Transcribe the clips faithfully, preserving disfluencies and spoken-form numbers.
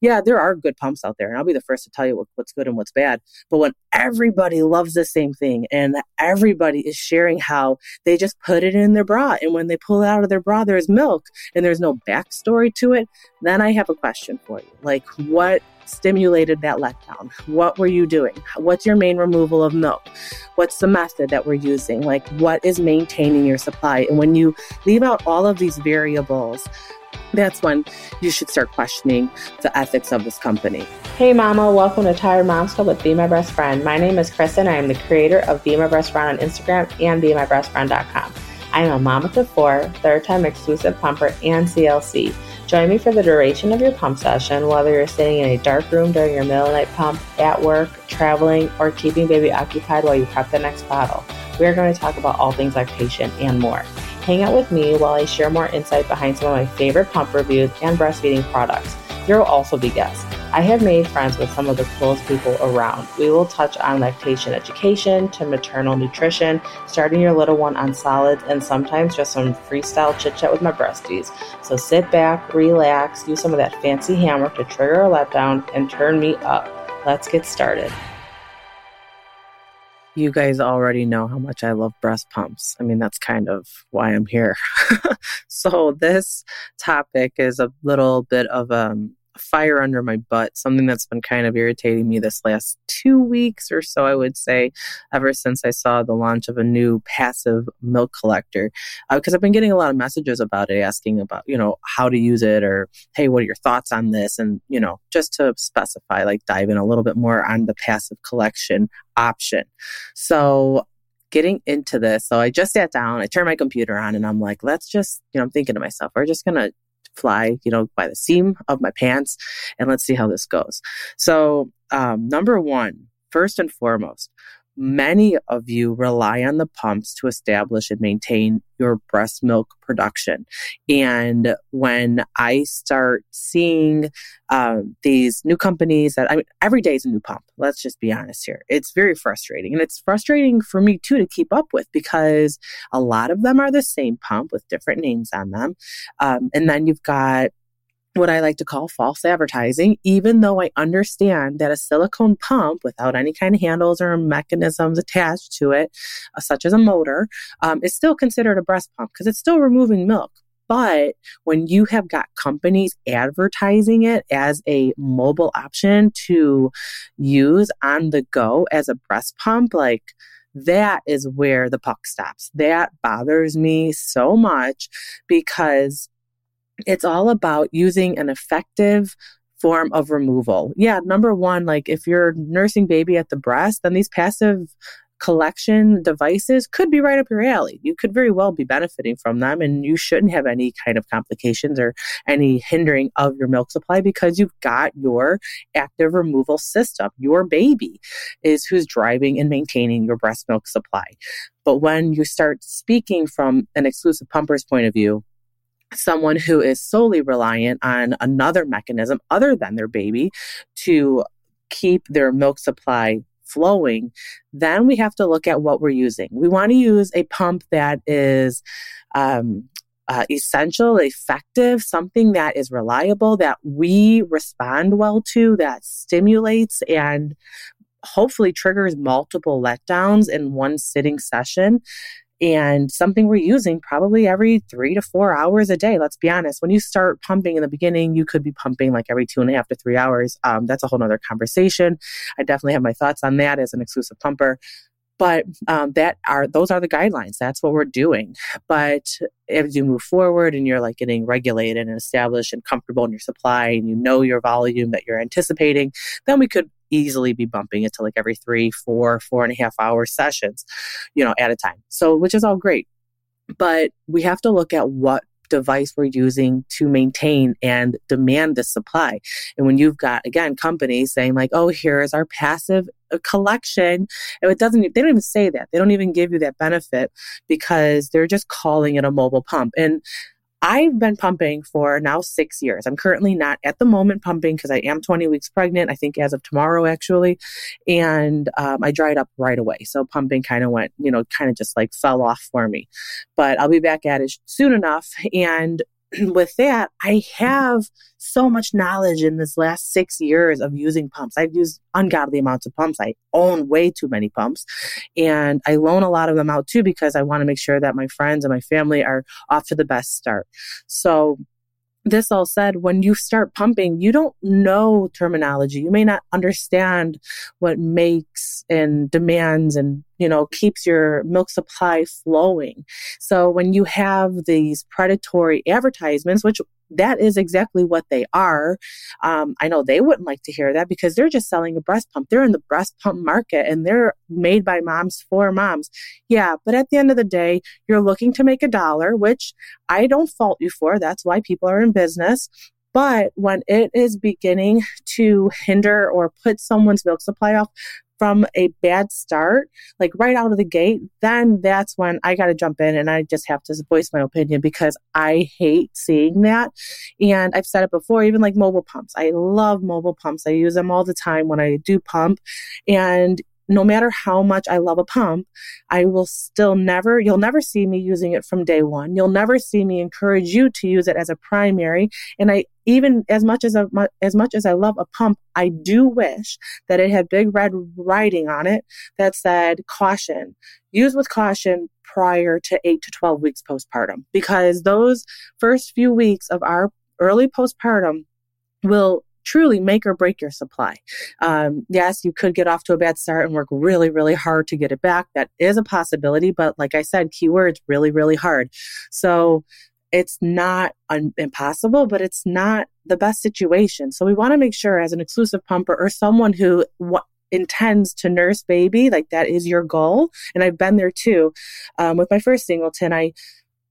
yeah, there are good pumps out there, and I'll be the first to tell you what, what's good and what's bad. But when everybody loves the same thing and everybody is sharing how they just put it in their bra, and when they pull it out of their bra, there's milk and there's no backstory to it, then I have a question for you. Like, what stimulated that letdown? What were you doing? What's your main removal of milk? What's the method that we're using? Like, what is maintaining your supply? And when you leave out all of these variables, that's when you should start questioning the ethics of this company. Hey mama, welcome to Tired Mom's Club with Be My Breast Friend. My name is Kristen. I am the creator of Be My Breast Friend on Instagram and be my breast friend dot com. I am a mama to four, third-time exclusive pumper, and C L C. Join me for the duration of your pump session, whether you're sitting in a dark room during your middle of the night pump, at work, traveling, or keeping baby occupied while you prep the next bottle. We are going to talk about all things lactation and more. Hang out with me while I share more insight behind some of my favorite pump reviews and breastfeeding products. There will also be guests. I have made friends with some of the coolest people around. We will touch on lactation education to maternal nutrition, starting your little one on solids, and sometimes just some freestyle chit-chat with my breasties. So sit back, relax, use some of that fancy hammer to trigger a letdown, and turn me up. Let's get started. You guys already know how much I love breast pumps. I mean, that's kind of why I'm here. So this topic is a little bit of a um, fire under my butt, something that's been kind of irritating me this last two weeks or so, I would say, ever since I saw the launch of a new passive milk collector. Because uh, I've been getting a lot of messages about it, asking about, you know, how to use it, or, hey, what are your thoughts on this? And, you know, just to specify, like dive in a little bit more on the passive collection option. So getting into this, so I just sat down, I turned my computer on, and I'm like, let's just, you know, I'm thinking to myself, we're just going to fly, you know, by the seam of my pants, and let's see how this goes. So um, number one, first and foremost, many of you rely on the pumps to establish and maintain your breast milk production. And when I start seeing um, these new companies that, I mean, every day is a new pump, let's just be honest here. It's very frustrating. And it's frustrating for me too to keep up with, because a lot of them are the same pump with different names on them. Um, and then you've got what I like to call false advertising, even though I understand that a silicone pump without any kind of handles or mechanisms attached to it, uh, such as a motor, um, is still considered a breast pump because it's still removing milk. But when you have got companies advertising it as a mobile option to use on the go as a breast pump, like, that is where the puck stops. That bothers me so much, because it's all about using an effective form of removal. Yeah, number one, like if you're nursing baby at the breast, then these passive collection devices could be right up your alley. You could very well be benefiting from them, and you shouldn't have any kind of complications or any hindering of your milk supply, because you've got your active removal system. Your baby is who's driving and maintaining your breast milk supply. But when you start speaking from an exclusive pumper's point of view, someone who is solely reliant on another mechanism other than their baby to keep their milk supply flowing, then we have to look at what we're using. We want to use a pump that is um, uh, essential, effective, something that is reliable, that we respond well to, that stimulates and hopefully triggers multiple letdowns in one sitting session. And something we're using probably every three to four hours a day. Let's be honest. When you start pumping in the beginning, you could be pumping like every two and a half to three hours. Um, that's a whole nother conversation. I definitely have my thoughts on that as an exclusive pumper. But um, that are those are the guidelines. That's what we're doing. But as you move forward and you're like getting regulated and established and comfortable in your supply, and you know your volume that you're anticipating, then we could easily be bumping it to like every three, four, four and a half hour sessions, you know, at a time. So, which is all great. But we have to look at what device we're using to maintain and demand the supply. And when you've got, again, companies saying like, oh, here is our passive collection. And it doesn't, they don't even say that. They don't even give you that benefit, because they're just calling it a mobile pump. And I've been pumping for now six years. I'm currently not at the moment pumping because I am twenty weeks pregnant, I think as of tomorrow, actually. And um, I dried up right away. So pumping kind of went, you know, kind of just like fell off for me. But I'll be back at it soon enough. And with that, I have so much knowledge in this last six years of using pumps. I've used ungodly amounts of pumps. I own way too many pumps, and I loan a lot of them out too, because I want to make sure that my friends and my family are off to the best start. So this all said, when you start pumping, you don't know terminology. You may not understand what makes and demands and, you know, keeps your milk supply flowing. So when you have these predatory advertisements, which that is exactly what they are. Um, I know they wouldn't like to hear that because they're just selling a breast pump. They're in the breast pump market and they're made by moms for moms. Yeah, but at the end of the day, you're looking to make a dollar, which I don't fault you for. That's why people are in business. But when it is beginning to hinder or put someone's milk supply off from a bad start, like right out of the gate, then that's when I got to jump in and I just have to voice my opinion, because I hate seeing that. And I've said it before, even like mobile pumps. I love mobile pumps. I use them all the time when I do pump. And no matter how much I love a pump, I will still never, you'll never see me using it from day one. You'll never see me encourage you to use it as a primary. And I, even as much as, a, as much as I love a pump, I do wish that it had big red writing on it that said, caution, use with caution prior to eight to twelve weeks postpartum, because those first few weeks of our early postpartum will truly make or break your supply. Um, yes, you could get off to a bad start and work really, really hard to get it back. That is a possibility. But like I said, keywords, really, really hard. So it's not un- impossible, but it's not the best situation. So we want to make sure as an exclusive pumper or someone who w- intends to nurse baby, like that is your goal. And I've been there too. Um, with my first singleton, I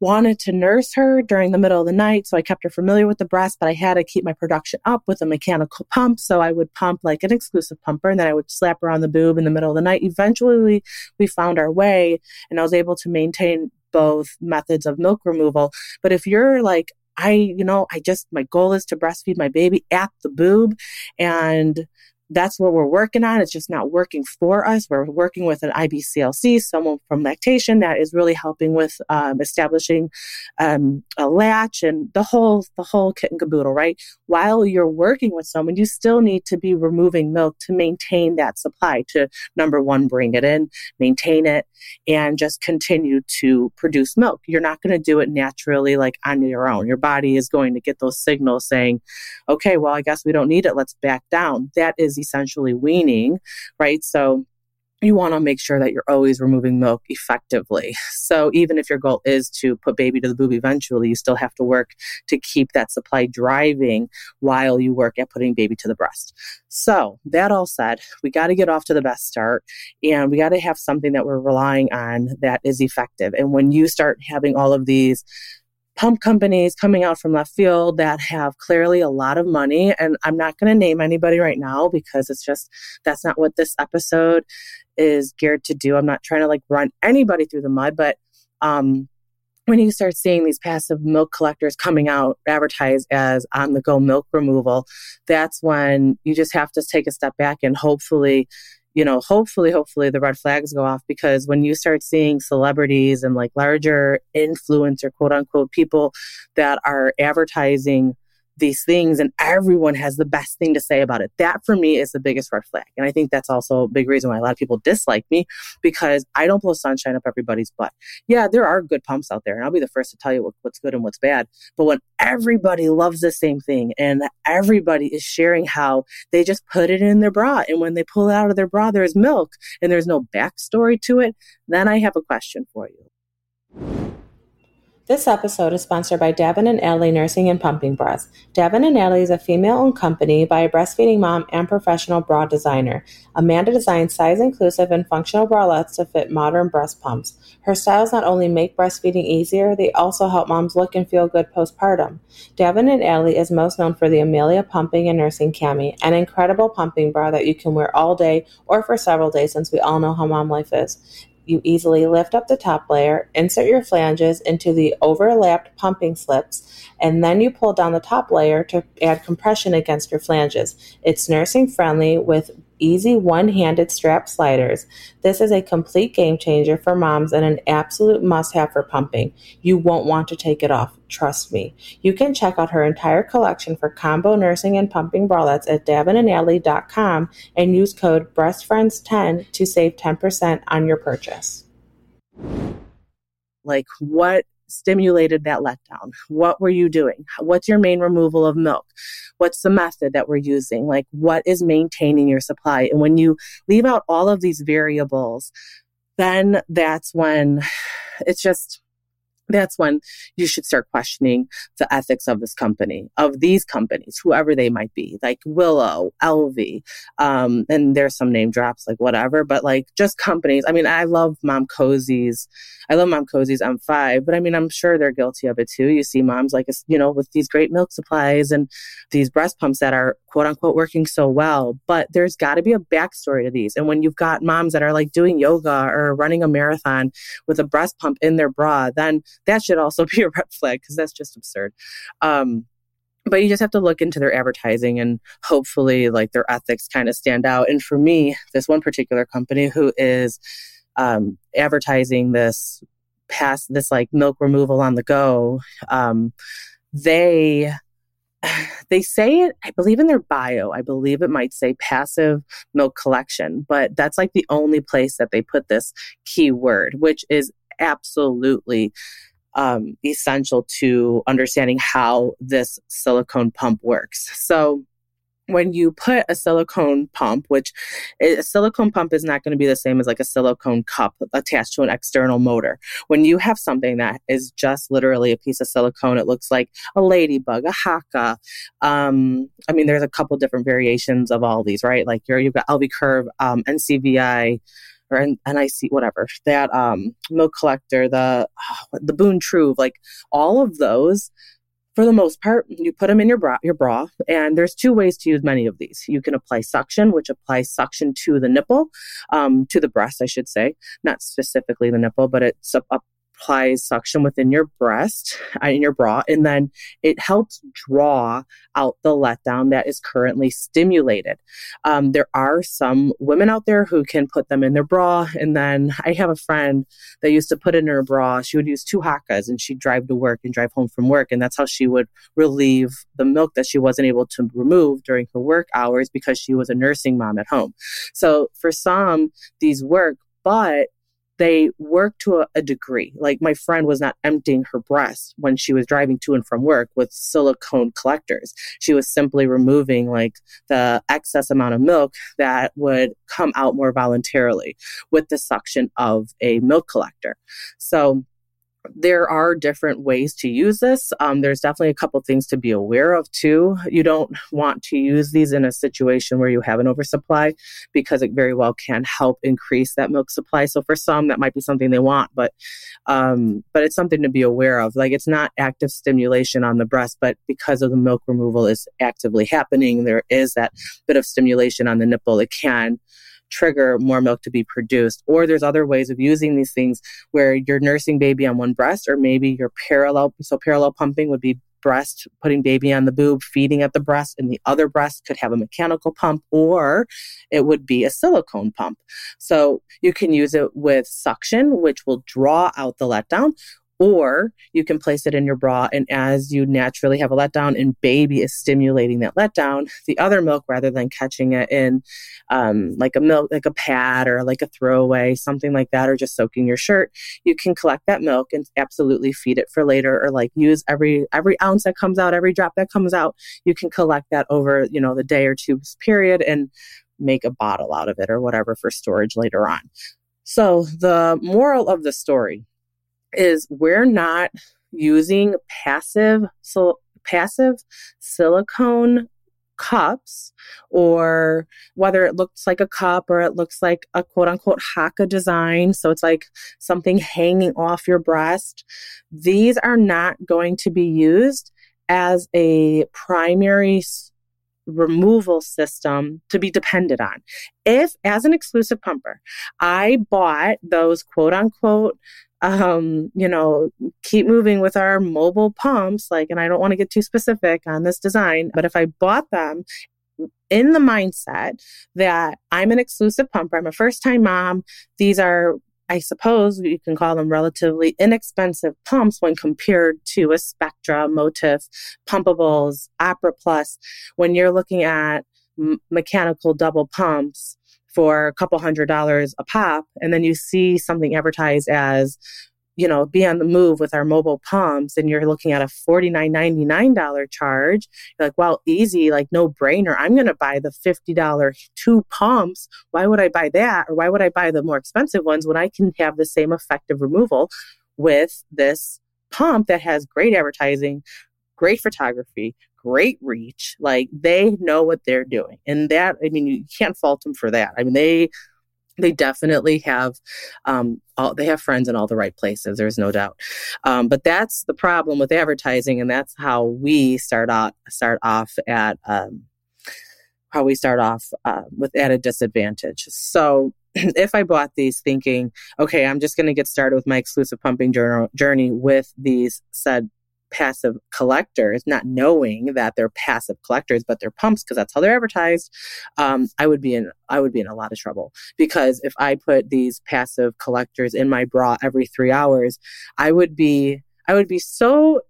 wanted to nurse her during the middle of the night. So I kept her familiar with the breast, but I had to keep my production up with a mechanical pump. So I would pump like an exclusive pumper, and then I would slap her on the boob in the middle of the night. Eventually we found our way and I was able to maintain both methods of milk removal. But if you're like, I, you know, I just, my goal is to breastfeed my baby at the boob, and that's what we're working on. It's just not working for us. We're working with an I B C L C, someone from lactation that is really helping with um, establishing um, a latch and the whole the whole kit and caboodle, right? While you're working with someone, you still need to be removing milk to maintain that supply, to number one, bring it in, maintain it, and just continue to produce milk. You're not going to do it naturally like on your own. Your body is going to get those signals saying, okay, well, I guess we don't need it. Let's back down. That is essentially weaning, right? So you want to make sure that you're always removing milk effectively. So even if your goal is to put baby to the boob eventually, you still have to work to keep that supply driving while you work at putting baby to the breast. So that all said, we got to get off to the best start, and we got to have something that we're relying on that is effective. And when you start having all of these pump companies coming out from left field that have clearly a lot of money, and I'm not going to name anybody right now because it's just, that's not what this episode is geared to do. I'm not trying to like run anybody through the mud, but um, when you start seeing these passive milk collectors coming out advertised as on-the-go milk removal, that's when you just have to take a step back and hopefully you know, hopefully, hopefully the red flags go off, because when you start seeing celebrities and like larger influencer, quote unquote, people that are advertising these things and everyone has the best thing to say about it, that for me is the biggest red flag. And I think that's also a big reason why a lot of people dislike me, because I don't blow sunshine up everybody's butt. Yeah, there are good pumps out there, and I'll be the first to tell you what, what's good and what's bad. But when everybody loves the same thing and everybody is sharing how they just put it in their bra, and when they pull it out of their bra, there's milk and there's no backstory to it, then I have a question for you. This episode is sponsored by Davin and Adley Nursing and Pumping Bras. Davin and Adley is a female-owned company by a breastfeeding mom and professional bra designer. Amanda designs size-inclusive and functional bralettes to fit modern breast pumps. Her styles not only make breastfeeding easier, they also help moms look and feel good postpartum. Davin and Adley is most known for the Amelia Pumping and Nursing Cami, an incredible pumping bra that you can wear all day or for several days, since we all know how mom life is. You easily lift up the top layer, insert your flanges into the overlapped pumping slips, and then you pull down the top layer to add compression against your flanges. It's nursing friendly with easy one-handed strap sliders. This is a complete game changer for moms and an absolute must-have for pumping. You won't want to take it off. Trust me. You can check out her entire collection for combo nursing and pumping bralettes at davin and adley dot com and use code breast friends ten to save ten percent on your purchase. Like, what stimulated that letdown? What were you doing? What's your main removal of milk? What's the method that we're using? Like, what is maintaining your supply? And when you leave out all of these variables, then that's when it's just, that's when you should start questioning the ethics of this company, of these companies, whoever they might be, like Willow, Elvie, um, and there's some name drops, like whatever, but like just companies. I mean, I love Mom Cozies. I love Mom Cozies M five, but I mean, I'm sure they're guilty of it too. You see moms like, you know, with these great milk supplies and these breast pumps that are quote unquote working so well, but there's got to be a backstory to these. And when you've got moms that are like doing yoga or running a marathon with a breast pump in their bra, then that should also be a red flag because that's just absurd. Um, but you just have to look into their advertising and hopefully like their ethics kind of stand out. And for me, this one particular company who is um, advertising this past this like milk removal on the go, um, they... They say it, I believe in their bio, I believe it might say passive milk collection, but that's like the only place that they put this keyword, which is absolutely um, essential to understanding how this silicone pump works. So when you put a silicone pump, which a silicone pump is not going to be the same as like a silicone cup attached to an external motor. When you have something that is just literally a piece of silicone, it looks like a ladybug, a Haka. Um, I mean, there's a couple different variations of all these, right? Like you're, you've got L V curve, um, N C V I, or N I C, whatever, that um, milk collector, the, the Boontrove, like all of those. For the most part, you put them in your bra, your bra, and there's two ways to use many of these. You can apply suction, which applies suction to the nipple, um, to the breast, I should say, not specifically the nipple, but it su- applies suction within your breast, uh, in your bra, and then it helps draw out the letdown that is currently stimulated. Um, there are some women out there who can put them in their bra, and then I have a friend that used to put in her bra. She would use two Hakas, and she'd drive to work and drive home from work, and that's how she would relieve the milk that she wasn't able to remove during her work hours because she was a nursing mom at home. So for some, these work, but they work to a, a degree. Like my friend was not emptying her breast when she was driving to and from work with silicone collectors. She was simply removing like the excess amount of milk that would come out more voluntarily with the suction of a milk collector. So there are different ways to use this. Um, there's definitely a couple things to be aware of too. You don't want to use these in a situation where you have an oversupply because it very well can help increase that milk supply. So for some, that might be something they want, but um, but it's something to be aware of. Like it's not active stimulation on the breast, but because of the milk removal is actively happening, there is that bit of stimulation on the nipple. It can trigger more milk to be produced. Or there's other ways of using these things where you're nursing baby on one breast, or maybe you're parallel. So parallel pumping would be breast, putting baby on the boob, feeding at the breast, and the other breast could have a mechanical pump, or it would be a silicone pump. So you can use it with suction, which will draw out the letdown, or you can place it in your bra, and as you naturally have a letdown and baby is stimulating that letdown, the other milk, rather than catching it in um, like a milk, like a pad or like a throwaway, something like that, or just soaking your shirt, you can collect that milk and absolutely feed it for later, or like use every every ounce that comes out, every drop that comes out, you can collect that over, you know, the day or two's period and make a bottle out of it or whatever for storage later on. So the moral of the story is we're not using passive so passive silicone cups, or whether it looks like a cup or it looks like a quote unquote Haka design. So it's like something hanging off your breast. These are not going to be used as a primary removal system to be depended on. If as an exclusive pumper, I bought those quote unquote Um, you know, keep moving with our mobile pumps, like, and I don't want to get too specific on this design, but if I bought them in the mindset that I'm an exclusive pumper. I'm a first-time mom. These are, I suppose you can call them, relatively inexpensive pumps when compared to a Spectra, Motif, Pumpables, Apra Plus. When you're looking at m- mechanical double pumps for a couple hundred dollars a pop, and then you see something advertised as, you know, be on the move with our mobile pumps, and you're looking at a forty-nine ninety-nine dollars charge, you're like, wow, easy, like no brainer. I'm going to buy the fifty dollars two pumps. Why would I buy that? Or why would I buy the more expensive ones when I can have the same effective removal with this pump that has great advertising, great photography, great reach? Like, they know what they're doing. And that, I mean, you can't fault them for that. I mean, they... They definitely have, um, all, they have friends in all the right places. There's no doubt. Um, but that's the problem with advertising, and that's how we start out, start off at, um, how we start off uh, with at a disadvantage. So, if I bought these thinking, okay, I'm just going to get started with my exclusive pumping journal, journey with these said passive collectors, not knowing that they're passive collectors, but they're pumps because that's how they're advertised, um, I would be in I would be in a lot of trouble. Because if I put these passive collectors in my bra every three hours, I would be I would be so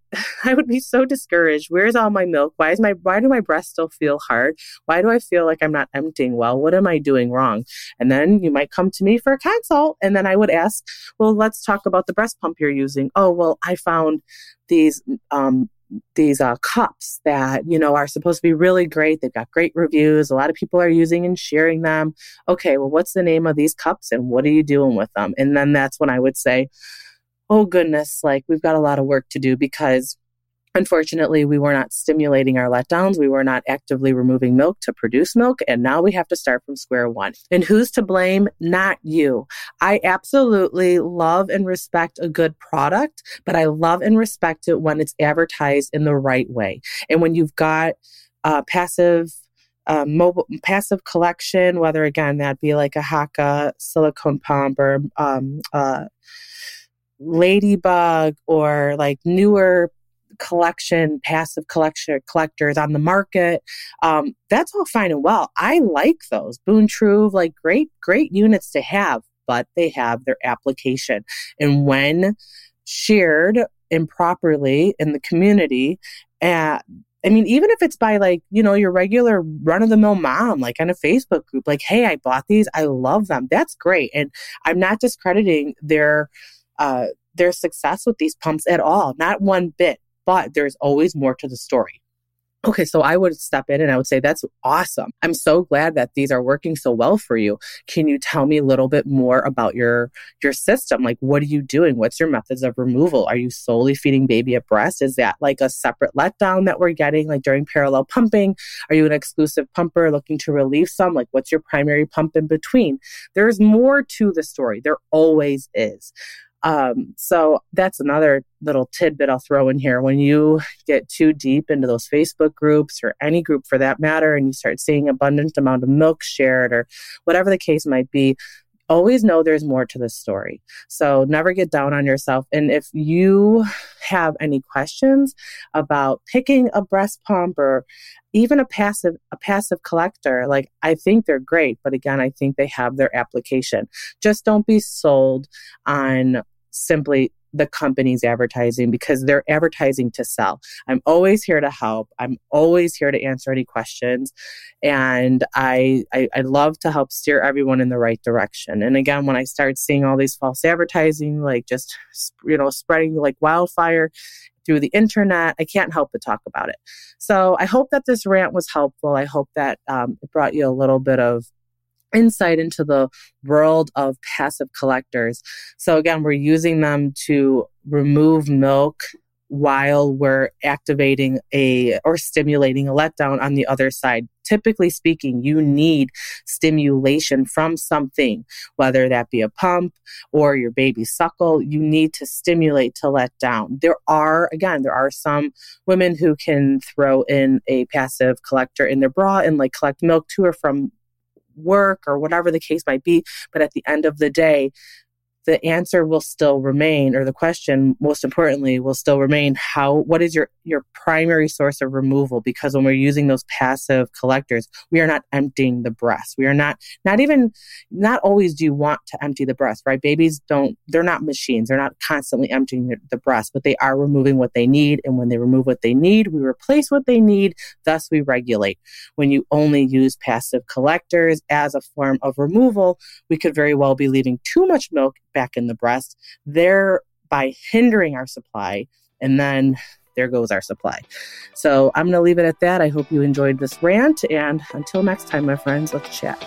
I would be so discouraged. Where's all my milk? Why is my why do my breasts still feel hard? Why do I feel like I'm not emptying well? What am I doing wrong? And then you might come to me for a consult, and then I would ask, well, let's talk about the breast pump you're using. Oh, well, I found these um, these uh, cups that, you know, are supposed to be really great. They've got great reviews. A lot of people are using and sharing them. Okay, well, what's the name of these cups, and what are you doing with them? And then that's when I would say, oh goodness, like, we've got a lot of work to do, because unfortunately we were not stimulating our letdowns. We were not actively removing milk to produce milk. And now we have to start from square one. And who's to blame? Not you. I absolutely love and respect a good product, but I love and respect it when it's advertised in the right way. And when you've got uh, passive Uh, mobile passive collection, whether again that'd be like a Haka silicone pump or um, uh, Ladybug, or like newer collection passive collection collectors on the market, um, that's all fine and well. I like those Boontrove, like great great units to have, but they have their application, and when shared improperly in the community, and uh, I mean, even if it's by like, you know, your regular run-of-the-mill mom, like on a Facebook group, like, hey, I bought these, I love them. That's great. And I'm not discrediting their uh, their success with these pumps at all. Not one bit. But there's always more to the story. Okay, so I would step in and I would say, that's awesome. I'm so glad that these are working so well for you. Can you tell me a little bit more about your your system? Like, what are you doing? What's your methods of removal? Are you solely feeding baby at breast? Is that like a separate letdown that we're getting, like during parallel pumping? Are you an exclusive pumper looking to relieve some? Like, what's your primary pump in between? There's more to the story. There always is. Um, so that's another little tidbit I'll throw in here. When you get too deep into those Facebook groups, or any group for that matter, and you start seeing abundant amount of milk shared or whatever the case might be, always know there's more to the story. So never get down on yourself. And if you have any questions about picking a breast pump or even a passive a passive collector, like, I think they're great, but again, I think they have their application. Just don't be sold on simply the company's advertising, because they're advertising to sell. I'm always here to help. I'm always here to answer any questions. And I, I I love to help steer everyone in the right direction. And again, when I start seeing all these false advertising, like just, you know, spreading like wildfire through the internet, I can't help but talk about it. So I hope that this rant was helpful. I hope that um, it brought you a little bit of insight into the world of passive collectors. So again, we're using them to remove milk while we're activating a or stimulating a letdown on the other side. Typically speaking, you need stimulation from something, whether that be a pump or your baby suckle. You need to stimulate to let down. There are, again, there are some women who can throw in a passive collector in their bra and like collect milk to or from work or whatever the case might be. But at the end of the day, the answer will still remain, or the question, most importantly, will still remain, how, what is your, your primary source of removal? Because when we're using those passive collectors, we are not emptying the breast. We are not, not even, not always do you want to empty the breast, right? Babies don't, they're not machines. They're not constantly emptying the, the breast, but they are removing what they need. And when they remove what they need, we replace what they need. Thus we regulate. When you only use passive collectors as a form of removal, we could very well be leaving too much milk back in the breast, thereby hindering our supply. And then there goes our supply. So I'm going to leave it at that. I hope you enjoyed this rant. And until next time, my friends, let's chat.